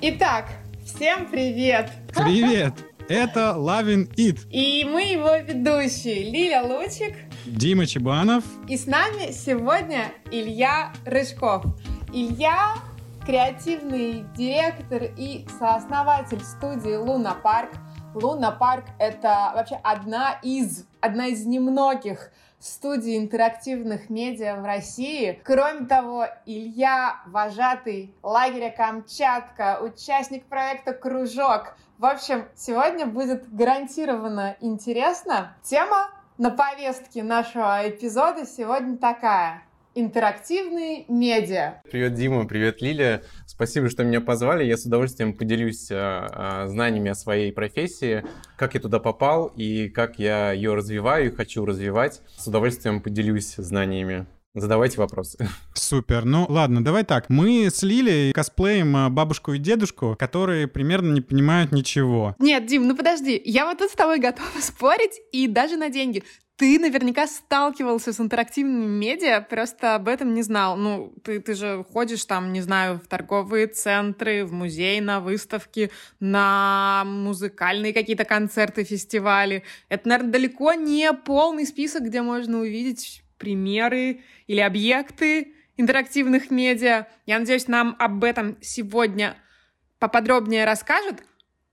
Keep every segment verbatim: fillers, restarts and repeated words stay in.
Итак, всем привет! Привет! Это Lovin' It. И мы его ведущие Лилия Лучик, Дима Чебанов. И с нами сегодня Илья Рыжков. Илья – креативный директор и сооснователь студии «Луна Парк». «Луна Парк» – это вообще одна из, одна из немногих студий интерактивных медиа в России. Кроме того, Илья – вожатый лагеря «Камчатка», участник проекта «Кружок». В общем, сегодня будет гарантированно интересно. Тема на повестке нашего эпизода сегодня такая. Интерактивные медиа. Привет, Дима, привет, Лилия. Спасибо, что меня позвали. Я с удовольствием поделюсь а, а, знаниями о своей профессии, как я туда попал и как я ее развиваю и хочу развивать. С удовольствием поделюсь знаниями. Задавайте вопросы. Супер. Ну, ладно, давай так. Мы с Лилей косплеем бабушку и дедушку, которые примерно не понимают ничего. Нет, Дим, ну подожди. Я вот тут с тобой готова спорить и даже на деньги. Ты наверняка сталкивался с интерактивными медиа, просто об этом не знал. Ну, ты, ты же ходишь там, не знаю, в торговые центры, в музей, на выставки, на музыкальные какие-то концерты, фестивали. Это, наверное, далеко не полный список, где можно увидеть примеры или объекты интерактивных медиа. Я надеюсь, нам об этом сегодня поподробнее расскажут.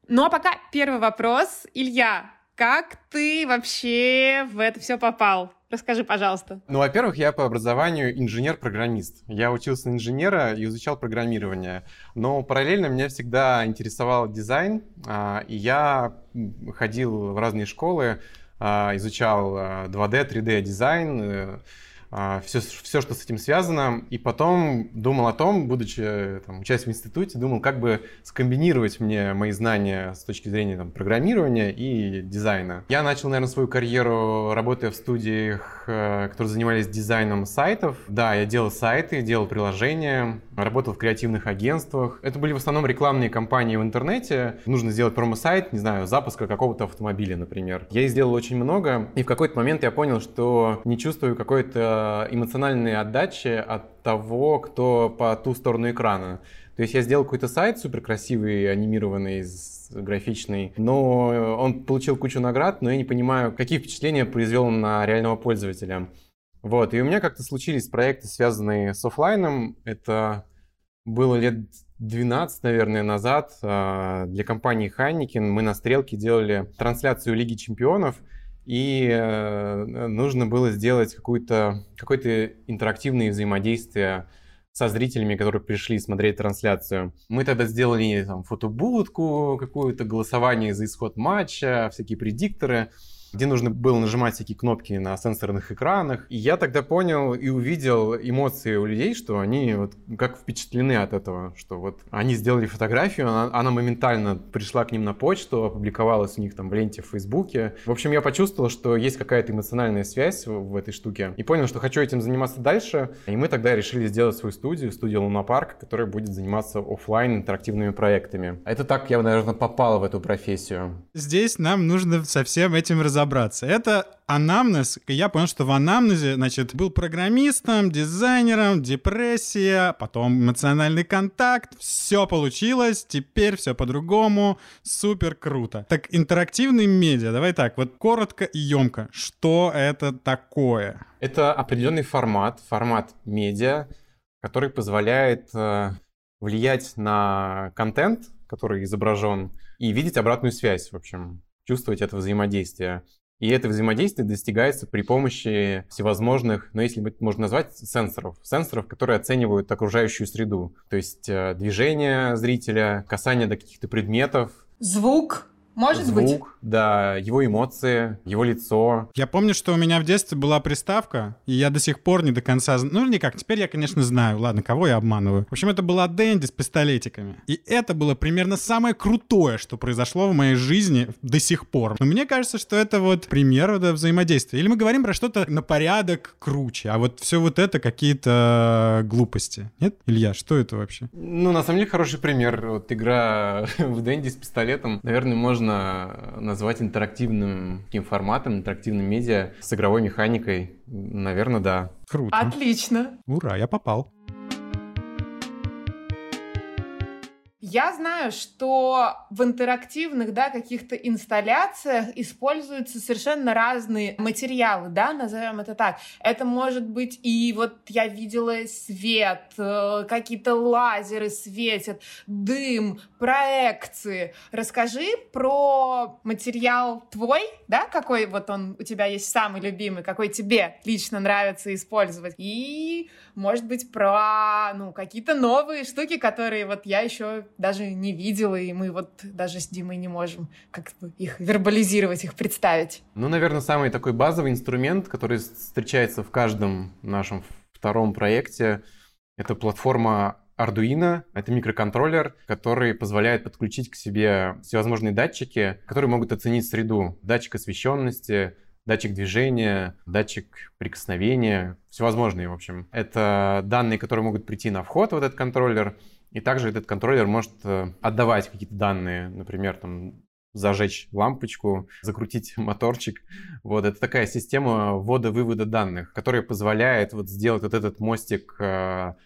Ну а пока первый вопрос. Илья, как ты вообще в это все попал? Расскажи, пожалуйста. Ну, во-первых, я по образованию инженер-программист. Я учился на инженера и изучал программирование. Но параллельно меня всегда интересовал дизайн. И я ходил в разные школы, изучал два дэ, три дэ дизайн, все, все, что с этим связано. И потом думал о том, будучи там, участием в институте, думал, как бы скомбинировать мне мои знания с точки зрения там, программирования и дизайна. Я начал, наверное, свою карьеру, работая в студиях, которые занимались дизайном сайтов. Да, я делал сайты, делал приложения, работал в креативных агентствах. Это были в основном рекламные кампании в интернете. Нужно сделать промо-сайт, не знаю, запуска какого-то автомобиля, например. Я их сделал очень много, и в какой-то момент я понял, что не чувствую какой-то эмоциональные отдачи от того, кто по ту сторону экрана. То есть я сделал какой-то сайт суперкрасивый, анимированный, графичный, но он получил кучу наград, но я не понимаю, какие впечатления произвел он на реального пользователя. Вот, и у меня как-то случились проекты, связанные с офлайном. Это было лет двенадцать, наверное, назад. Для компании Heineken мы на Стрелке делали трансляцию Лиги Чемпионов, и нужно было сделать какое-то интерактивное взаимодействие со зрителями, которые пришли смотреть трансляцию. Мы тогда сделали там, фотобудку, какое-то голосование за исход матча, всякие предикторы, где нужно было нажимать всякие кнопки на сенсорных экранах. И я тогда понял и увидел эмоции у людей, что они вот как впечатлены от этого, что вот они сделали фотографию, она, она моментально пришла к ним на почту, опубликовалась у них там в ленте в Фейсбуке. В общем, я почувствовал, что есть какая-то эмоциональная связь в, в этой штуке и понял, что хочу этим заниматься дальше. И мы тогда решили сделать свою студию, студию «Луна Парк», которая будет заниматься офлайн интерактивными проектами. Это так я, наверное, попал в эту профессию. Здесь нам нужно со всем этим разобраться. Это анамнез. Я понял, что в анамнезе, значит, был программистом, дизайнером, депрессия, потом эмоциональный контакт. Все получилось, теперь все по-другому. Супер круто. Так, интерактивные медиа, давай так, вот коротко и емко. Что это такое? Это определенный формат, формат медиа, который позволяет э, влиять на контент, который изображен, и видеть обратную связь, в общем. Чувствовать это взаимодействие. И это взаимодействие достигается при помощи всевозможных, ну, если это можно назвать, сенсоров. Сенсоров, которые оценивают окружающую среду. То есть движение зрителя, касание до каких-то предметов. Звук. Может Звук, быть. Звук, да, его эмоции, его лицо. Я помню, что у меня в детстве была приставка, и я до сих пор не до конца... Ну, никак, теперь я, конечно, знаю. Ладно, кого я обманываю. В общем, это была Дэнди с пистолетиками. И это было примерно самое крутое, что произошло в моей жизни до сих пор. Но мне кажется, что это вот пример да, взаимодействия. Или мы говорим про что-то на порядок круче, а вот все вот это какие-то глупости. Нет? Илья, что это вообще? Ну, на самом деле, хороший пример. Вот игра в Дэнди с пистолетом, наверное, можно назвать интерактивным таким форматом, интерактивным медиа с игровой механикой. Наверное, да. Круто. Отлично. Ура, я попал. Я знаю, что в интерактивных, да, каких-то инсталляциях используются совершенно разные материалы, да, назовем это так. Это может быть и вот я видела свет, какие-то лазеры светят, дым, проекции. Расскажи про материал твой, да, какой вот он у тебя есть самый любимый, какой тебе лично нравится использовать. И, может быть, про, ну, какие-то новые штуки, которые вот я еще даже не видела, и мы вот даже с Димой не можем как-то их вербализировать, их представить. Ну, наверное, самый такой базовый инструмент, который встречается в каждом нашем втором проекте, это платформа Arduino. Это микроконтроллер, который позволяет подключить к себе всевозможные датчики, которые могут оценить среду. Датчик освещенности, датчик движения, датчик прикосновения, всевозможные, в общем. Это данные, которые могут прийти на вход в этот контроллер, и также этот контроллер может отдавать какие-то данные, например, там, зажечь лампочку, закрутить моторчик. Вот, это такая система ввода-вывода данных, которая позволяет вот сделать вот этот мостик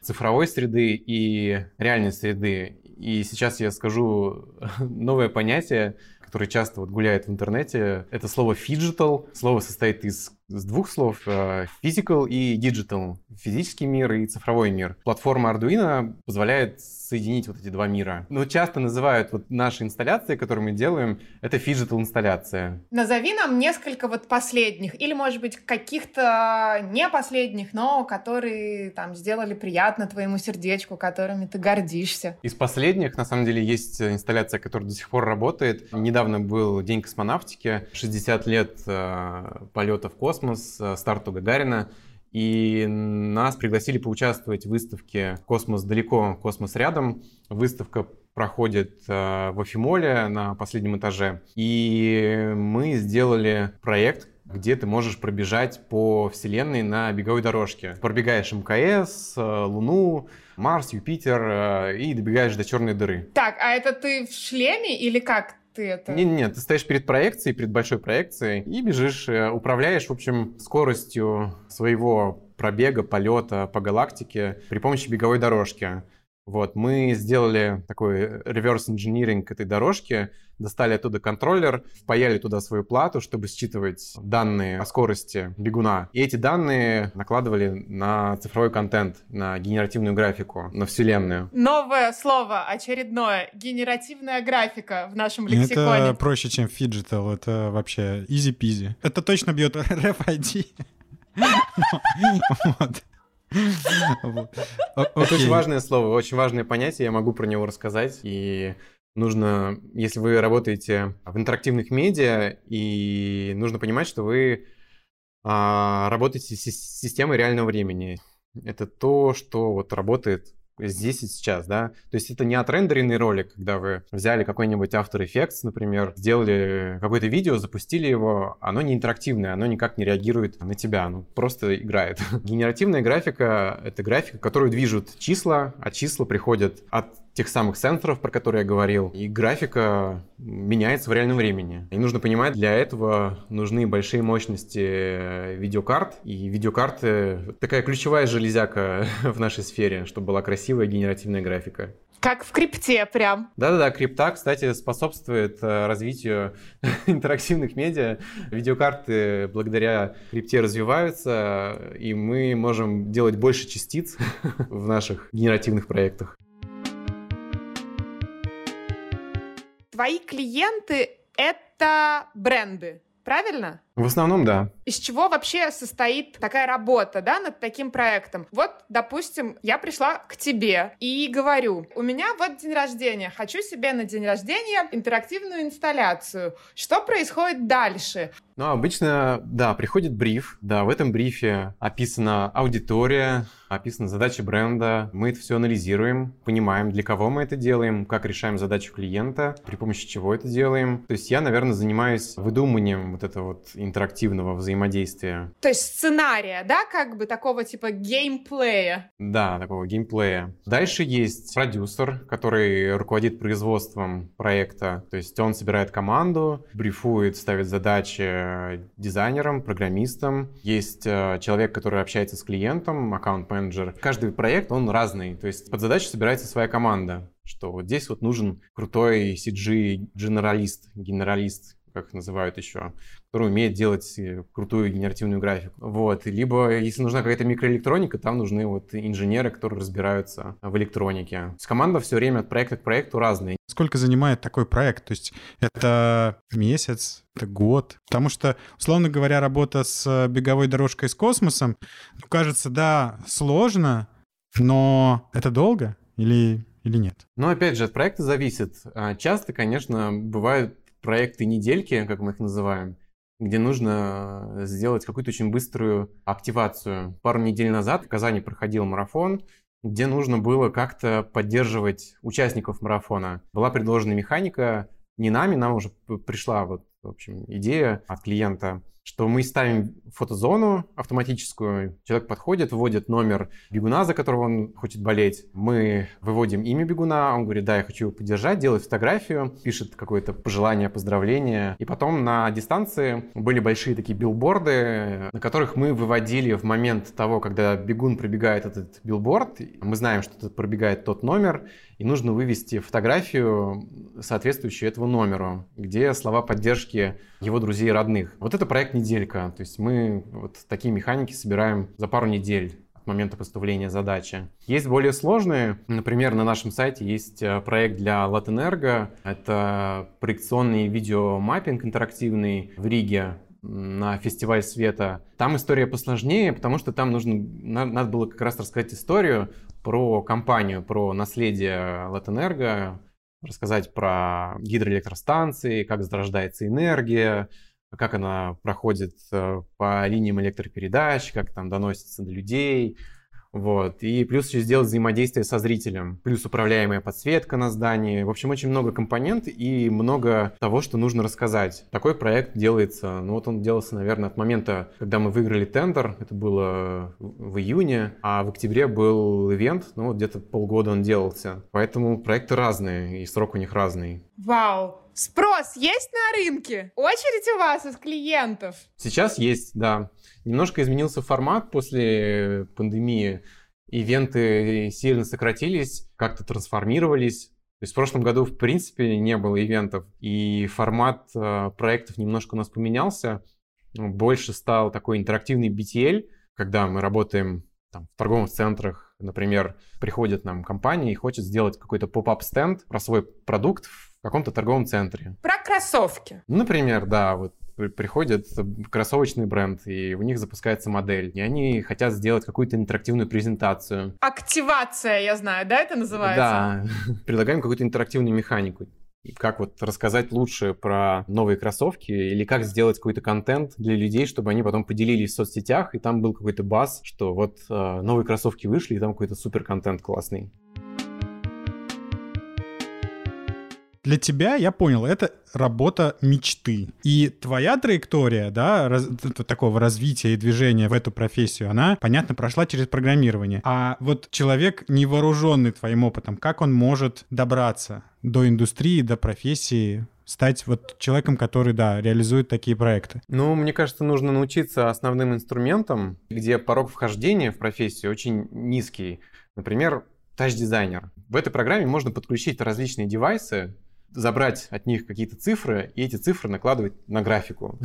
цифровой среды и реальной среды. И сейчас я скажу новое понятие, которое часто вот гуляет в интернете. Это слово «фиджитал». Слово состоит из, из двух слов: «physical» и «digital». Физический мир и цифровой мир. Платформа Arduino позволяет соединить вот эти два мира. Но часто называют вот наши инсталляции, которые мы делаем, это фиджитал-инсталляция. Назови нам несколько вот последних, или, может быть, каких-то не последних, но которые там сделали приятно твоему сердечку, которыми ты гордишься. Из последних, на самом деле, есть инсталляция, которая до сих пор работает. Недавно был День космонавтики, шестьдесят лет э, полета в космос, э, старту Гагарина. И нас пригласили поучаствовать в выставке «Космос далеко, космос рядом». Выставка проходит э, в Эфемоле на последнем этаже. И мы сделали проект, где ты можешь пробежать по Вселенной на беговой дорожке. Пробегаешь эм ка эс, Луну, Марс, Юпитер и добегаешь до черной дыры. Так, а это ты в шлеме или как? Это... Нет, нет, ты стоишь перед проекцией, перед большой проекцией и бежишь, управляешь, в общем, скоростью своего пробега, полета по галактике при помощи беговой дорожки. Вот, мы сделали такой реверс-инжиниринг этой дорожки, достали оттуда контроллер, впаяли туда свою плату, чтобы считывать данные о скорости бегуна. И эти данные накладывали на цифровой контент, на генеративную графику, на вселенную. Новое слово очередное. Генеративная графика в нашем лексиконе. Это проще, чем фиджитал. Это вообще изи-пизи. Это точно бьет эр эф ай ди. Вот. Очень важное слово, очень важное понятие, я могу про него рассказать. И нужно, если вы работаете в интерактивных медиа, и нужно понимать, что вы работаете с системой реального времени. Это то, что вот работает здесь и сейчас, да. То есть это не отрендеренный ролик, когда вы взяли какой-нибудь After Effects, например, сделали какое-то видео, запустили его, оно не интерактивное, оно никак не реагирует на тебя, оно просто играет. Генеративная графика — это графика, которую движут числа, а числа приходят от тех самых сенсоров, про которые я говорил, и графика меняется в реальном времени. И нужно понимать, для этого нужны большие мощности видеокарт, и видеокарты — такая ключевая железяка в нашей сфере, чтобы была красивая генеративная графика. Как в крипте прям. Да-да-да, крипта, кстати, способствует развитию интерактивных медиа. Видеокарты благодаря крипте развиваются, и мы можем делать больше частиц в наших генеративных проектах. Твои клиенты — это бренды, правильно? В основном, да. Из чего вообще состоит такая работа, да, над таким проектом? Вот, допустим, я пришла к тебе и говорю: у меня вот день рождения, хочу себе на день рождения интерактивную инсталляцию. Что происходит дальше? Ну, обычно, да, приходит бриф, да, в этом брифе описана аудитория, описана задача бренда, мы это все анализируем, понимаем, для кого мы это делаем, как решаем задачу клиента, при помощи чего это делаем. То есть я, наверное, занимаюсь выдумыванием вот этого вот интерактивного взаимодействия. То есть сценария, да, как бы такого типа геймплея? Да, такого геймплея. Дальше есть продюсер, который руководит производством проекта, то есть он собирает команду, брифует, ставит задачи дизайнерам, программистам. Есть человек, который общается с клиентом, аккаунт-менеджер. Каждый проект, он разный, то есть под задачу собирается своя команда. что вот здесь вот нужен крутой си джи-генералист, генералист, как их называют еще, который умеет делать крутую генеративную графику. Вот. Либо, если нужна какая-то микроэлектроника, там нужны вот инженеры, которые разбираются в электронике. То есть команда все время от проекта к проекту разная. Сколько занимает такой проект? То есть это месяц, это год? Потому что, условно говоря, работа с беговой дорожкой с космосом, ну, кажется, да, сложно, но это долго или, или нет? Ну, опять же, от проекта зависит. Часто, конечно, бывают проекты недельки, как мы их называем, где нужно сделать какую-то очень быструю активацию. Пару недель назад в Казани проходил марафон, где нужно было как-то поддерживать участников марафона. Была предложена механика, не нами, нам уже пришла вот, в общем, идея от клиента, что мы ставим фотозону автоматическую, человек подходит, вводит номер бегуна, за которого он хочет болеть, мы выводим имя бегуна, он говорит, да, я хочу его поддержать, делает фотографию, пишет какое-то пожелание, поздравление. И потом на дистанции были большие такие билборды, на которых мы выводили в момент того, когда бегун пробегает этот билборд, мы знаем, что пробегает тот номер, и нужно вывести фотографию, соответствующую этому номеру, где слова поддержки его друзей и родных. Вот это проект неделька. То есть мы вот такие механики собираем за пару недель от момента поступления задачи. Есть более сложные. Например, на нашем сайте есть проект для Латэнерго. Это проекционный видеомаппинг интерактивный в Риге на фестиваль света. Там история посложнее, потому что там нужно, надо было как раз рассказать историю про компанию, про наследие Латэнерго, рассказать про гидроэлектростанции, как зарождается энергия, как она проходит по линиям электропередач, как там доносится до людей. Вот. И плюс еще сделать взаимодействие со зрителем. Плюс управляемая подсветка на здании. В общем, очень много компонент и много того, что нужно рассказать. Такой проект делается, ну вот он делался, наверное, от момента, когда мы выиграли тендер. Это было в июне, а в октябре был ивент. Ну вот где-то полгода он делался. Поэтому проекты разные и срок у них разный. Вау! Спрос есть на рынке? Очередь у вас из клиентов? Сейчас есть, да. Немножко изменился формат после пандемии. Ивенты сильно сократились, как-то трансформировались. То есть в прошлом году, в принципе, не было ивентов. И формат э, проектов немножко у нас поменялся. Больше стал такой интерактивный би ти эл, когда мы работаем там, в торговых центрах. Например, приходит нам компания и хочет сделать какой-то поп-ап-стенд про свой продукт в каком-то торговом центре. Про кроссовки. Например, да, вот. Приходит кроссовочный бренд, и у них запускается модель, и они хотят сделать какую-то интерактивную презентацию. Активация, я знаю, да, это называется? Да, предлагаем какую-то интерактивную механику. Как вот рассказать лучше про новые кроссовки или как сделать какой-то контент для людей, чтобы они потом поделились в соцсетях, и там был какой-то базз, что вот э, новые кроссовки вышли, и там какой-то супер контент классный. Для тебя, я понял, это работа мечты. И твоя траектория, да, раз, такого развития и движения в эту профессию, она, понятно, прошла через программирование. А вот человек, невооруженный твоим опытом, как он может добраться до индустрии, до профессии, стать вот человеком, который, да, реализует такие проекты? Ну, мне кажется, нужно научиться основным инструментам, где порог вхождения в профессию очень низкий. Например, Touch Designer. В этой программе можно подключить различные девайсы, забрать от них какие-то цифры, и эти цифры накладывать на графику.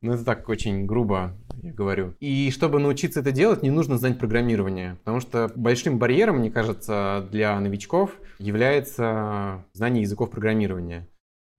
Ну, это так очень грубо я говорю. И чтобы научиться это делать, не нужно знать программирование, потому что большим барьером, мне кажется, для новичков является знание языков программирования.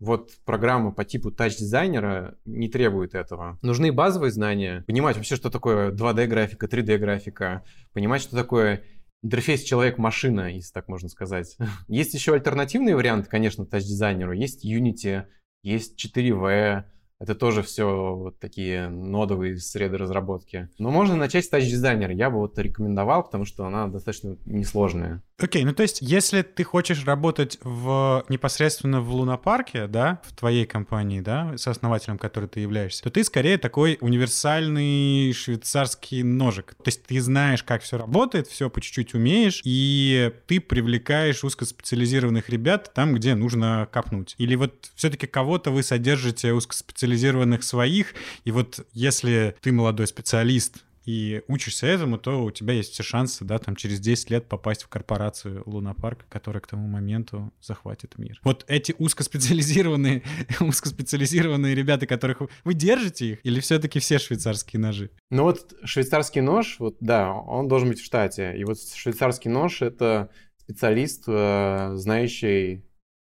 Вот программа по типу Touch Designer не требует этого. Нужны базовые знания, понимать вообще, что такое два дэ-графика, три дэ-графика, понимать, что такое интерфейс человек-машина, если так можно сказать. Есть еще альтернативные варианты, конечно, тач-дизайнеру. Есть Unity, есть четыре вэ. Это тоже все вот такие нодовые среды разработки. Но можно начать с тач-дизайнера. Я бы вот рекомендовал, потому что она достаточно несложная. Окей, okay, ну то есть если ты хочешь работать в, непосредственно в Луна Парке, да, в твоей компании, да, сооснователем которой ты являешься, то ты скорее такой универсальный швейцарский ножик. То есть ты знаешь, как все работает, все по чуть-чуть умеешь, и ты привлекаешь узкоспециализированных ребят там, где нужно копнуть. Или вот все-таки кого-то вы содержите узкоспециализированных своих, и вот если ты молодой специалист, и учишься этому, то у тебя есть все шансы, да, там через десять лет попасть в корпорацию Луна Парк, которая к тому моменту захватит мир. Вот эти узкоспециализированные, узкоспециализированные ребята, которых вы держите их, или все-таки все швейцарские ножи? Ну вот швейцарский нож, вот да, он должен быть в штате. И вот швейцарский нож — это специалист, знающий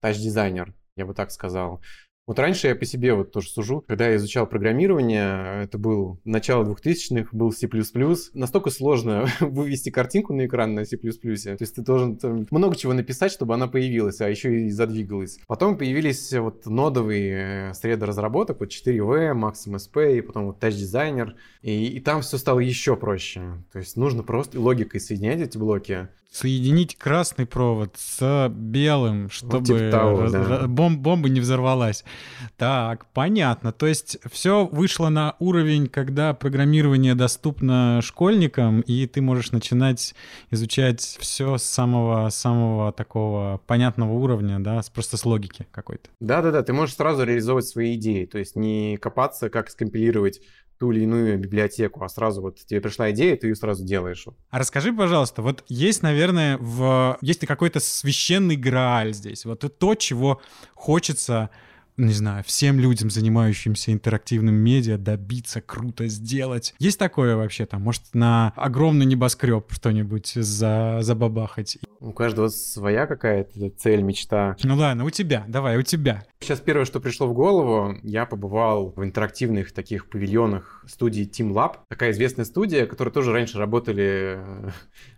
тач-дизайнер, я бы так сказал. Вот раньше я по себе вот тоже сужу, когда я изучал программирование, это было начало двухтысячных, был C++. Настолько сложно вывести картинку на экран на C++, то есть ты должен там много чего написать, чтобы она появилась, а еще и задвигалась. Потом появились вот нодовые среды разработок, вот четыре вэ, MaxMSP, и потом вот Touch Designer, и, и там все стало еще проще. То есть нужно просто логикой соединять эти блоки. Соединить красный провод с белым, чтобы вот типа того, раз... да. Бом- бомба не взорвалась. Так, понятно. То есть все вышло на уровень, когда программирование доступно школьникам, и ты можешь начинать изучать все с самого-самого такого понятного уровня, да, просто с логики какой-то. Да-да-да, ты можешь сразу реализовывать свои идеи, то есть не копаться, как скомпилировать ту или иную библиотеку, а сразу вот тебе пришла идея, ты ее сразу делаешь. А расскажи, пожалуйста, вот есть, наверное, в... есть ли какой-то священный грааль здесь? Вот это то, чего хочется, не знаю, всем людям, занимающимся интерактивным медиа, добиться, круто сделать. Есть такое вообще там? Может, на огромный небоскреб что-нибудь за... забабахать? У каждого своя какая-то цель, мечта. Ну ладно, у тебя, давай, у тебя. Сейчас первое, что пришло в голову, я побывал в интерактивных таких павильонах студии teamLab. Такая известная студия, которые тоже раньше работали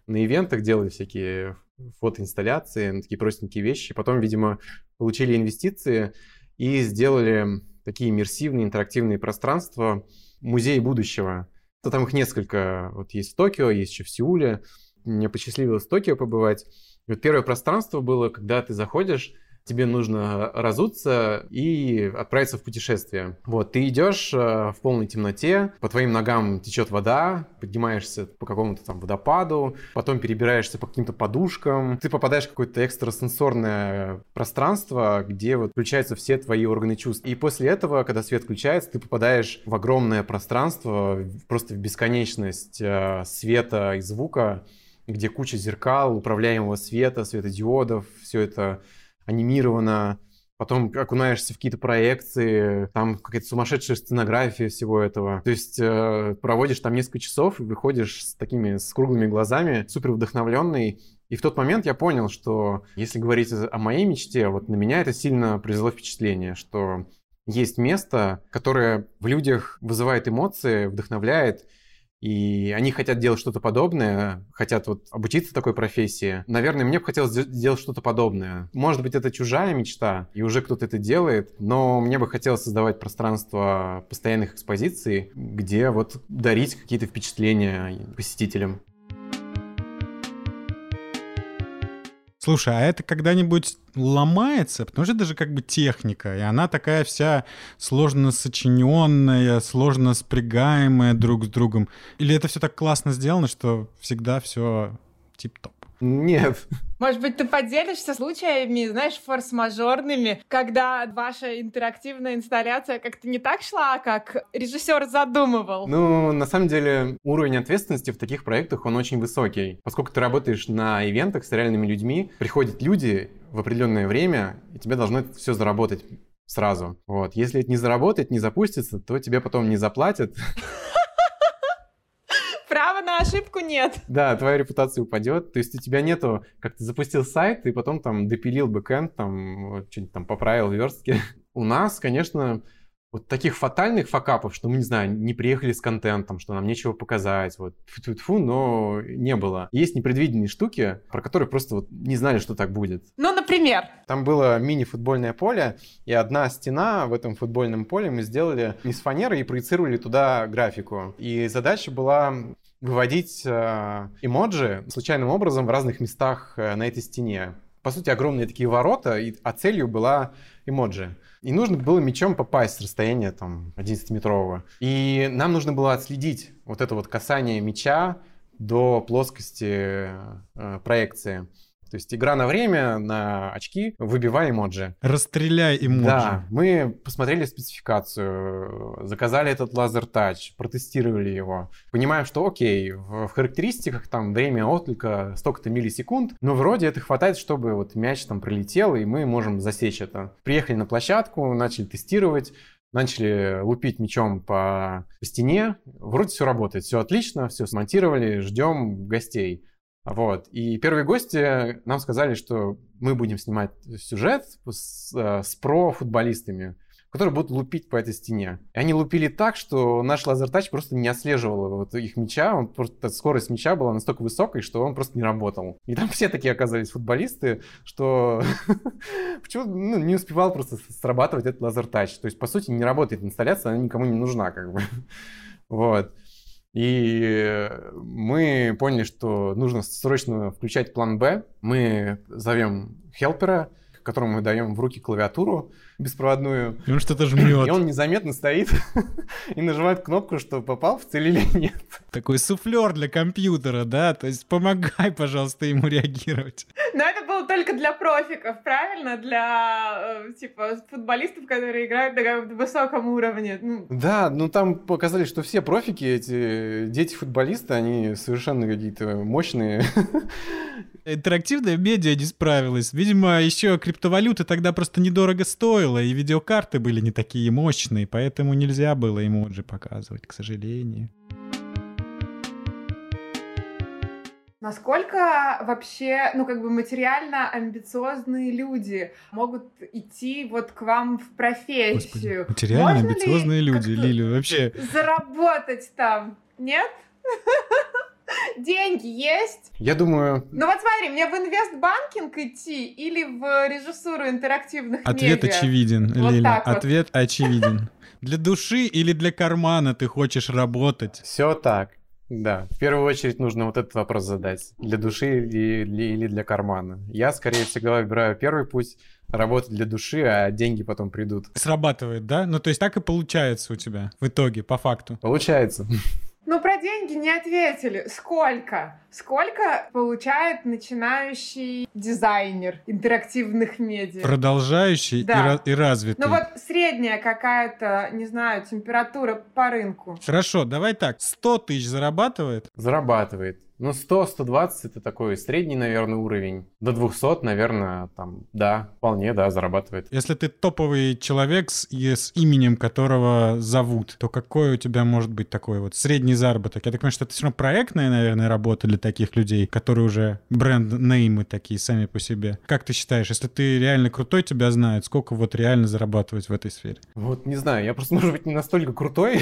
на ивентах, делали всякие фотоинсталляции, такие простенькие вещи. Потом, видимо, получили инвестиции и сделали такие иммерсивные, интерактивные пространства, музей будущего. Там их несколько, вот есть в Токио, есть еще в Сеуле. Мне посчастливилось в Токио побывать. И вот первое пространство было, когда ты заходишь, тебе нужно разуться и отправиться в путешествие. Вот, ты идешь в полной темноте, по твоим ногам течет вода, поднимаешься по какому-то там водопаду, потом перебираешься по каким-то подушкам. Ты попадаешь в какое-то экстрасенсорное пространство, где вот включаются все твои органы чувств. И после этого, когда свет включается, ты попадаешь в огромное пространство, просто в бесконечность света и звука, где куча зеркал, управляемого света, светодиодов, все это анимировано, потом окунаешься в какие-то проекции, там какая-то сумасшедшая сценография всего этого. То есть э, проводишь там несколько часов и выходишь с такими, с круглыми глазами, супер вдохновленный. И в тот момент я понял, что если говорить о моей мечте, вот на меня это сильно произвело впечатление, что есть место, которое в людях вызывает эмоции, вдохновляет, и они хотят делать что-то подобное, хотят вот обучиться такой профессии. Наверное, мне бы хотелось делать что-то подобное. Может быть, это чужая мечта, и уже кто-то это делает, но мне бы хотелось создавать пространство постоянных экспозиций, где вот дарить какие-то впечатления посетителям. Слушай, а это когда-нибудь ломается? Потому что это же как бы техника, и она такая вся сложно сочиненная, сложно спрягаемая друг с другом. Или это все так классно сделано, что всегда все тип-топ? Нет. Может быть, ты поделишься случаями, знаешь, форс-мажорными, когда ваша интерактивная инсталляция как-то не так шла, как режиссер задумывал? Ну, на самом деле, уровень ответственности в таких проектах, он очень высокий. Поскольку ты работаешь на ивентах с реальными людьми, приходят люди в определенное время, и тебе должно это все заработать сразу. Вот. Если это не заработает, не запустится, то тебе потом не заплатят. Права на ошибку нет. Да, твоя репутация упадет. То есть у тебя нету, как ты запустил сайт и потом там допилил бэкэнд, там вот, что-нибудь там поправил верстки. У нас, конечно, вот таких фатальных факапов, что мы, не знаю, не приехали с контентом, что нам нечего показать, вот, тьфу-тьфу, но не было. Есть непредвиденные штуки, про которые просто вот не знали, что так будет. Ну, например? Там было мини-футбольное поле, и одна стена в этом футбольном поле мы сделали из фанеры и проецировали туда графику. И задача была выводить эмоджи случайным образом в разных местах на этой стене. По сути, огромные такие ворота, и, а целью была эмоджи. И нужно было мячом попасть с расстояния там одиннадцатиметрового. И нам нужно было отследить вот это вот касание мяча до плоскости э, проекции. То есть игра на время, на очки, выбивай эмоджи. Расстреляй эмоджи. Да, мы посмотрели спецификацию, заказали этот лазер-тач, протестировали его. Понимаем, что окей, в характеристиках там время отклика столько-то миллисекунд, но вроде это хватает, чтобы вот мяч там прилетел, и мы можем засечь это. Приехали на площадку, начали тестировать. Начали лупить мечом по стене. Вроде все работает, все отлично, все смонтировали, ждем гостей. Вот. И первые гости нам сказали, что мы будем снимать сюжет с, с профутболистами, которые будут лупить по этой стене. И они лупили так, что наш лазертач просто не отслеживал вот их мяча. Он просто, скорость мяча была настолько высокой, что он просто не работал. И там все такие оказались футболисты, что почему ну, не успевал просто срабатывать этот лазертач. То есть, по сути, не работает инсталляция, она никому не нужна, как бы. Вот. И мы поняли, что нужно срочно включать план Б. Мы зовем хелпера, которому мы даем в руки клавиатуру беспроводную. И он что-то жмет. И он незаметно стоит и нажимает кнопку, что попал в цель или нет. Такой суфлер для компьютера, да? То есть помогай, пожалуйста, ему реагировать. Но это было только для профиков, правильно? Для, типа, футболистов, которые играют на высоком уровне. Ну. Да, ну там показали, что все профики, эти дети-футболисты, они совершенно какие-то мощные. Интерактивная медиа не справилась. Видимо, еще криптовалюта тогда просто недорого стоила, и видеокарты были не такие мощные, поэтому нельзя было эмоджи показывать, к сожалению. Насколько вообще, ну, как бы материально амбициозные люди могут идти вот к вам в профессию? Господи, материально можно амбициозные люди, Лилю, вообще... Заработать там, нет? Деньги есть? Я думаю... Ну вот смотри, мне в инвестбанкинг идти или в режиссуру интерактивных медиа? Ответ очевиден, вот Лиля. Ответ вот. очевиден. Для души или для кармана ты хочешь работать? Все так. Да, в первую очередь нужно вот этот вопрос задать. Для души или, или для кармана? Я, скорее всего, выбираю первый путь, работать для души, а деньги потом придут. Срабатывает, да? Ну, то есть так и получается у тебя в итоге, по факту? Получается. Ну, про деньги не ответили. Сколько? Сколько получает начинающий дизайнер интерактивных медиа? Продолжающий да. и, и развитый. Ну, вот средняя какая-то, не знаю, температура по рынку. Хорошо, давай так. сто тысяч зарабатывает? Зарабатывает. Ну, сто - сто двадцать это такой средний, наверное, уровень. До двухсот, наверное, там, да, вполне, да, зарабатывает. Если ты топовый человек с, с именем, которого зовут, то какой у тебя может быть такой вот средний заработок? Я так понимаю, что это все равно проектная, наверное, работа для таких людей, которые уже бренд-неймы такие сами по себе. Как ты считаешь, если ты реально крутой, тебя знают, сколько вот реально зарабатывать в этой сфере? Вот не знаю, я просто, может быть, не настолько крутой,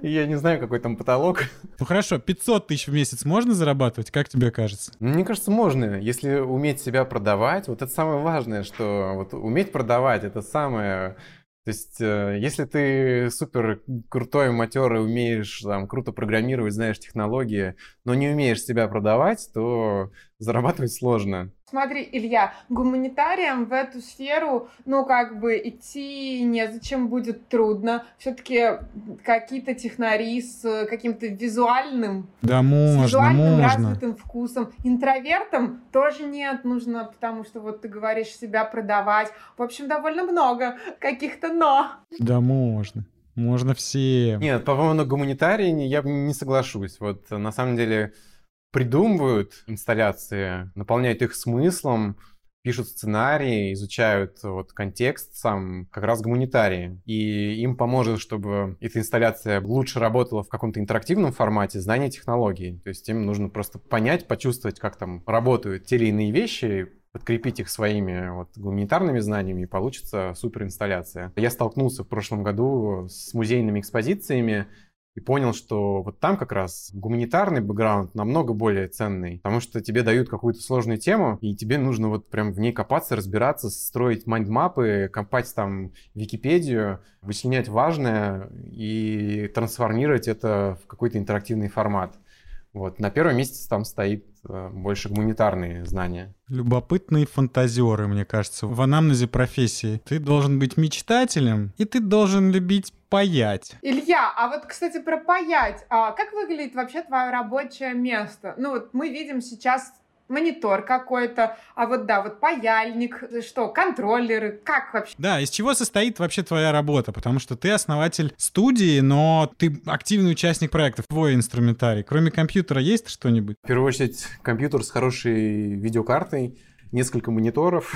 я не знаю, какой там потолок. Ну хорошо, пятьсот тысяч в месяц можно зарабатывать? Как тебе кажется? Мне кажется, можно. Если уметь себя продавать, вот это самое важное, что вот уметь продавать, это самое... То есть, если ты супер крутой, матерый, умеешь там круто программировать, знаешь технологии, но не умеешь себя продавать, то зарабатывать сложно. Смотри, Илья, гуманитариям в эту сферу, ну, как бы, идти незачем, будет трудно. Все-таки какие-то технари с каким-то визуальным, да можно, с визуальным можно. развитым вкусом. Интровертам тоже нет, нужно, потому что, вот, ты говоришь, себя продавать. В общем, довольно много каких-то «но». Да можно. Можно все. Нет, по-моему, гуманитарии я не соглашусь. Вот, на самом деле... придумывают инсталляции, наполняют их смыслом, пишут сценарии, изучают вот контекст сам, как раз гуманитарии. И им поможет, чтобы эта инсталляция лучше работала в каком-то интерактивном формате, знание технологий. То есть им нужно просто понять, почувствовать, как там работают те или иные вещи, подкрепить их своими вот гуманитарными знаниями, и получится суперинсталляция. Я столкнулся в прошлом году с музейными экспозициями, и понял, что вот там как раз гуманитарный бэкграунд намного более ценный, потому что тебе дают какую-то сложную тему, и тебе нужно вот прям в ней копаться, разбираться, строить майндмапы, копать там Википедию, вычленять важное и трансформировать это в какой-то интерактивный формат. Вот. На первом месте там стоит больше гуманитарные знания. Любопытные фантазеры, мне кажется, в анамнезе профессии. Ты должен быть мечтателем, и ты должен любить паять. Илья, а вот, кстати, про паять. А как выглядит вообще твое рабочее место? Ну вот мы видим сейчас монитор какой-то, а вот да, вот паяльник, что, контроллеры, как вообще? Да, из чего состоит вообще твоя работа? Потому что ты основатель студии, но ты активный участник проектов. Твой инструментарий. Кроме компьютера есть что-нибудь? В первую очередь компьютер с хорошей видеокартой, несколько мониторов.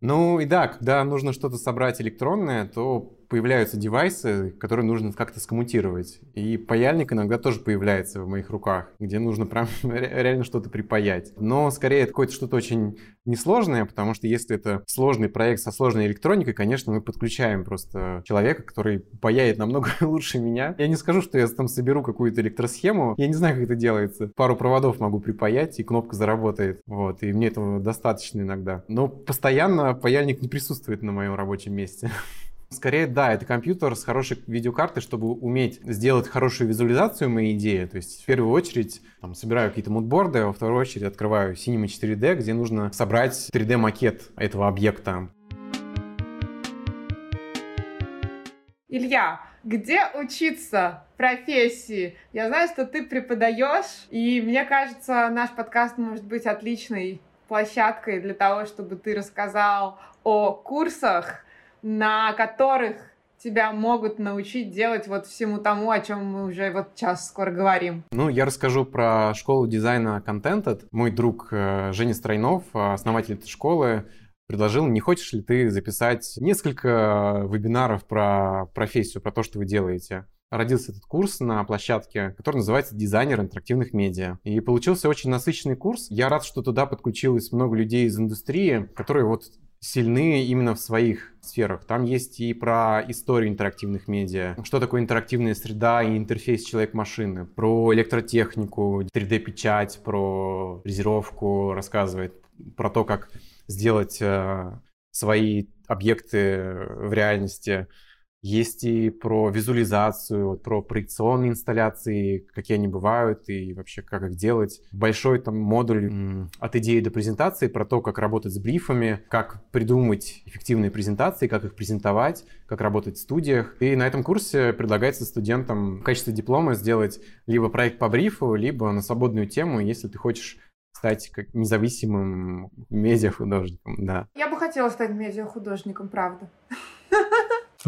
Ну и да, когда нужно что-то собрать электронное, то появляются девайсы, которые нужно как-то скоммутировать. И паяльник иногда тоже появляется в моих руках, где нужно прям реально что-то припаять. Но скорее это какое-то что-то очень несложное, потому что если это сложный проект со сложной электроникой, конечно, мы подключаем просто человека, который паяет намного лучше меня. Я не скажу, что я там соберу какую-то электросхему, я не знаю, как это делается. Пару проводов могу припаять, и кнопка заработает. Вот, и мне этого достаточно иногда. Но постоянно паяльник не присутствует на моем рабочем месте. Скорее, да, это компьютер с хорошей видеокартой, чтобы уметь сделать хорошую визуализацию моей идеи. То есть, в первую очередь, там, собираю какие-то мудборды, а во вторую очередь открываю Cinema четыре дэ, где нужно собрать три дэ макет этого объекта. Илья, где учиться профессии? Я знаю, что ты преподаешь, и мне кажется, наш подкаст может быть отличной площадкой для того, чтобы ты рассказал о курсах, на которых тебя могут научить делать вот всему тому, о чем мы уже вот час скоро говорим. Ну, я расскажу про школу дизайна Contented. Мой друг Женя Стройнов, основатель этой школы, предложил, не хочешь ли ты записать несколько вебинаров про профессию, про то, что вы делаете. Родился этот курс на площадке, которая называется «Дизайнер интерактивных медиа». И получился очень насыщенный курс. Я рад, что туда подключилось много людей из индустрии, которые вот сильны именно в своих сферах. Там есть и про историю интерактивных медиа, что такое интерактивная среда и интерфейс человек-машины, про электротехнику, три дэ печать, про фрезеровку, рассказывает про то, как сделать э, свои объекты в реальности. Есть и про визуализацию, вот, про проекционные инсталляции, какие они бывают и вообще как их делать. Большой там модуль mm. от идеи до презентации про то, как работать с брифами, как придумать эффективные презентации, как их презентовать, как работать в студиях. И на этом курсе предлагается студентам в качестве диплома сделать либо проект по брифу, либо на свободную тему, если ты хочешь стать как независимым медиахудожником. Да. Я бы хотела стать медиахудожником, правда.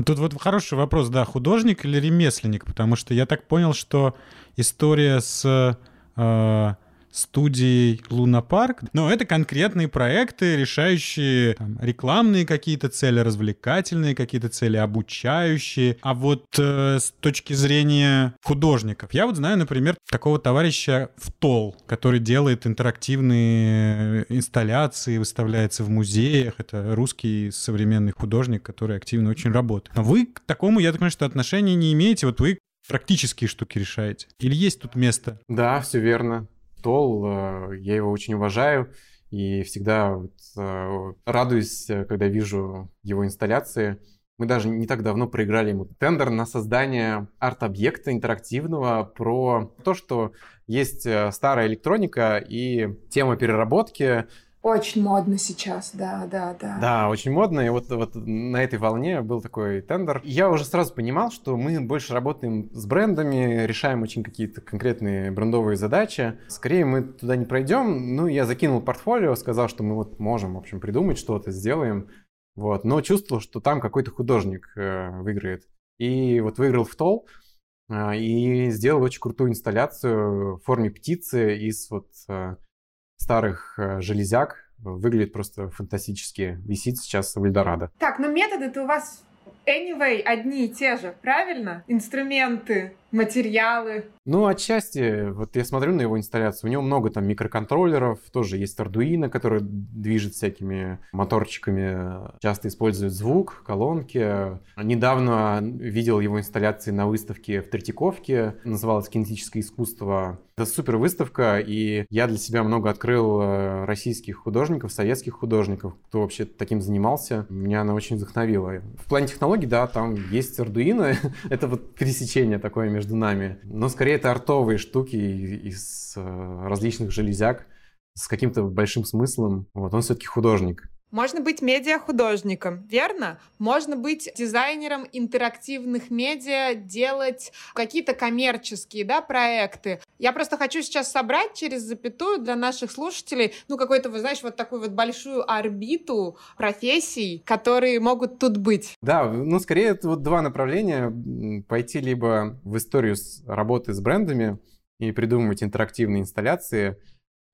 Тут вот хороший вопрос, да, художник или ремесленник, потому что я так понял, что история с э, студией Луна Парк, но это конкретные проекты, решающие там, рекламные какие-то цели, развлекательные какие-то цели, обучающие. А вот э, с точки зрения художников, я вот знаю, например, такого товарища в Тол, который делает интерактивные инсталляции, выставляется в музеях. Это русский современный художник, который активно очень работает. Но вы к такому, я так понимаю, что отношения не имеете, вот вы практические штуки решаете. Или есть тут место? Да, все верно. Тол, я его очень уважаю и всегда вот радуюсь, когда вижу его инсталляции. Мы даже не так давно проиграли ему тендер на создание арт-объекта интерактивного про то, что есть старая электроника и тема переработки. Очень модно сейчас, да, да, да. Да, очень модно, и вот, вот на этой волне был такой тендер. Я уже сразу понимал, что мы больше работаем с брендами, решаем очень какие-то конкретные брендовые задачи. Скорее мы туда не пройдем. Ну, я закинул портфолио, сказал, что мы вот можем, в общем, придумать что-то, сделаем. Вот. Но чувствовал, что там какой-то художник э, выиграет. И вот выиграл в Тол. Э, и сделал очень крутую инсталляцию в форме птицы из вот... Э, старых железяк, выглядит просто фантастически, висит сейчас в Альдорадо. Так, но методы-то у вас anyway одни и те же, правильно? Инструменты, материалы. Ну, отчасти, вот я смотрю на его инсталляцию, у него много там микроконтроллеров, тоже есть Arduino, который движет всякими моторчиками, часто использует звук, колонки. Недавно видел его инсталляции на выставке в Третьяковке, называлась «Кинетическое искусство». Это супер выставка, и я для себя много открыл российских художников, советских художников, кто вообще таким занимался. Меня она очень вдохновила. В плане технологий, да, там есть Arduino, это вот пересечение такое между нами. Но скорее это артовые штуки из различных железяк с каким-то большим смыслом. Вот, он все-таки художник. Можно быть медиахудожником, верно? Можно быть дизайнером интерактивных медиа, делать какие-то коммерческие, да, проекты. Я просто хочу сейчас собрать через запятую для наших слушателей, ну, какую-то, вы знаешь, вот такую вот большую орбиту профессий, которые могут тут быть. Да, ну, скорее, это вот два направления. Пойти либо в историю с работы с брендами и придумывать интерактивные инсталляции,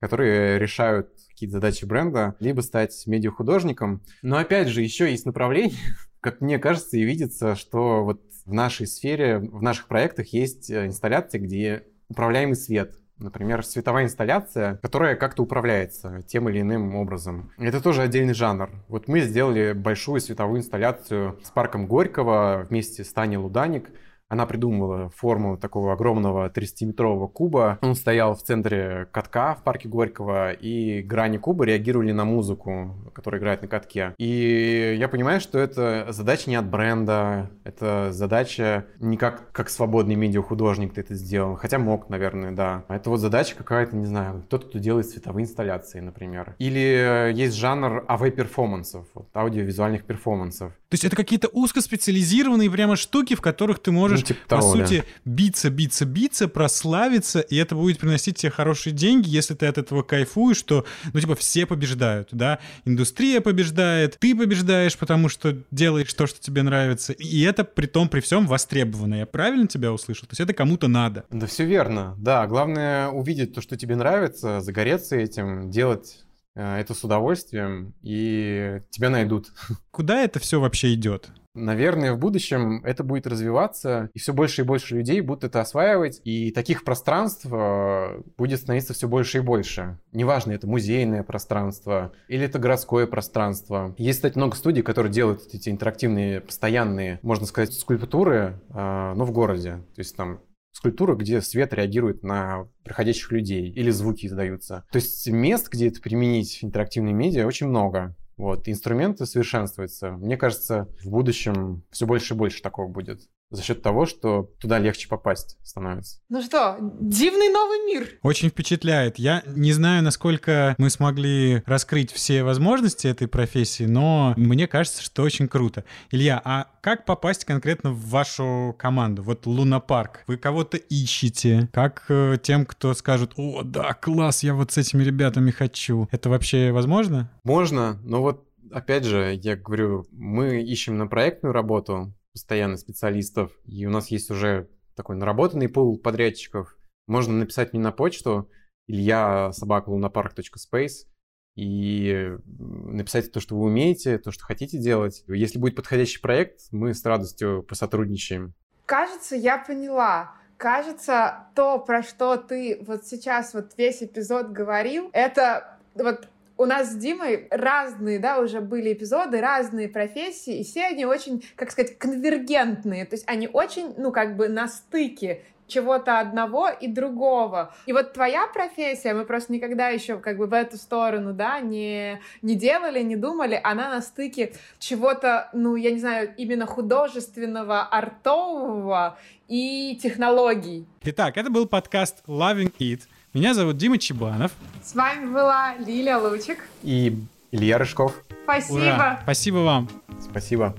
которые решают какие-то задачи бренда, либо стать медиахудожником. Но опять же, еще есть направление, как мне кажется и видится, что вот в нашей сфере, в наших проектах есть инсталляции, где управляемый свет. Например, световая инсталляция, которая как-то управляется тем или иным образом. Это тоже отдельный жанр. Вот мы сделали большую световую инсталляцию с парком Горького вместе с Таней Луданик. Она придумывала форму такого огромного тридцатиметрового куба. Он стоял в центре катка в парке Горького, и грани куба реагировали на музыку, которая играет на катке. И я понимаю, что это задача не от бренда, это задача не как, как свободный медиахудожник ты это сделал, хотя мог, наверное, да. Это вот задача какая-то, не знаю, тот, кто делает световые инсталляции, например. Или есть жанр эй ви-перформансов, вот, аудиовизуальных перформансов. То есть это какие-то узкоспециализированные прямо штуки, в которых ты можешь, ну, типа по того, сути, да. биться, биться, биться, прославиться, и это будет приносить тебе хорошие деньги, если ты от этого кайфуешь, что, ну, типа, все побеждают, да? Индустрия побеждает, ты побеждаешь, потому что делаешь то, что тебе нравится, и это при том, при всем востребовано. Я правильно тебя услышал? То есть это кому-то надо. Да, все верно, да. Главное увидеть то, что тебе нравится, загореться этим, делать... Это с удовольствием, и тебя найдут. Куда это все вообще идет? Наверное, в будущем это будет развиваться, и все больше и больше людей будут это осваивать, и таких пространств будет становиться все больше и больше. Неважно, это музейное пространство или это городское пространство. Есть, кстати, много студий, которые делают эти интерактивные, постоянные, можно сказать, скульптуры, но в городе. То есть там... скульптура, где свет реагирует на проходящих людей или звуки издаются. То есть мест, где это применить, интерактивные медиа, очень много. Вот. Инструменты совершенствуются. Мне кажется, в будущем все больше и больше такого будет. За счет того, что туда легче попасть становится. Ну что, дивный новый мир. Очень впечатляет. Я не знаю, насколько мы смогли раскрыть все возможности этой профессии, но мне кажется, что очень круто. Илья, а как попасть конкретно в вашу команду? Вот Луна Парк. Вы кого-то ищете? Как э, тем, кто скажет: о, да, класс, я вот с этими ребятами хочу. Это вообще возможно? Можно, но вот опять же, я говорю, мы ищем на проектную работу постоянно специалистов, и у нас есть уже такой наработанный пул подрядчиков. Можно написать мне на почту илья собака лунапарк точка спейс и написать то, что вы умеете, то, что хотите делать. Если будет подходящий проект, мы с радостью посотрудничаем. Кажется, я поняла. Кажется, то, про что ты вот сейчас вот весь эпизод говорил, это вот... У нас с Димой разные, да, уже были эпизоды, разные профессии, и все они очень, как сказать, конвергентные, то есть они очень, ну, как бы на стыке чего-то одного и другого. И вот твоя профессия, мы просто никогда еще как бы в эту сторону, да, не, не делали, не думали, она на стыке чего-то, ну, я не знаю, именно художественного, артового и технологий. Итак, это был подкаст Lovin' It. Меня зовут Дима Чебанов. С вами была Лилия Лучик. И Илья Рыжков. Спасибо. Ура. Спасибо вам. Спасибо.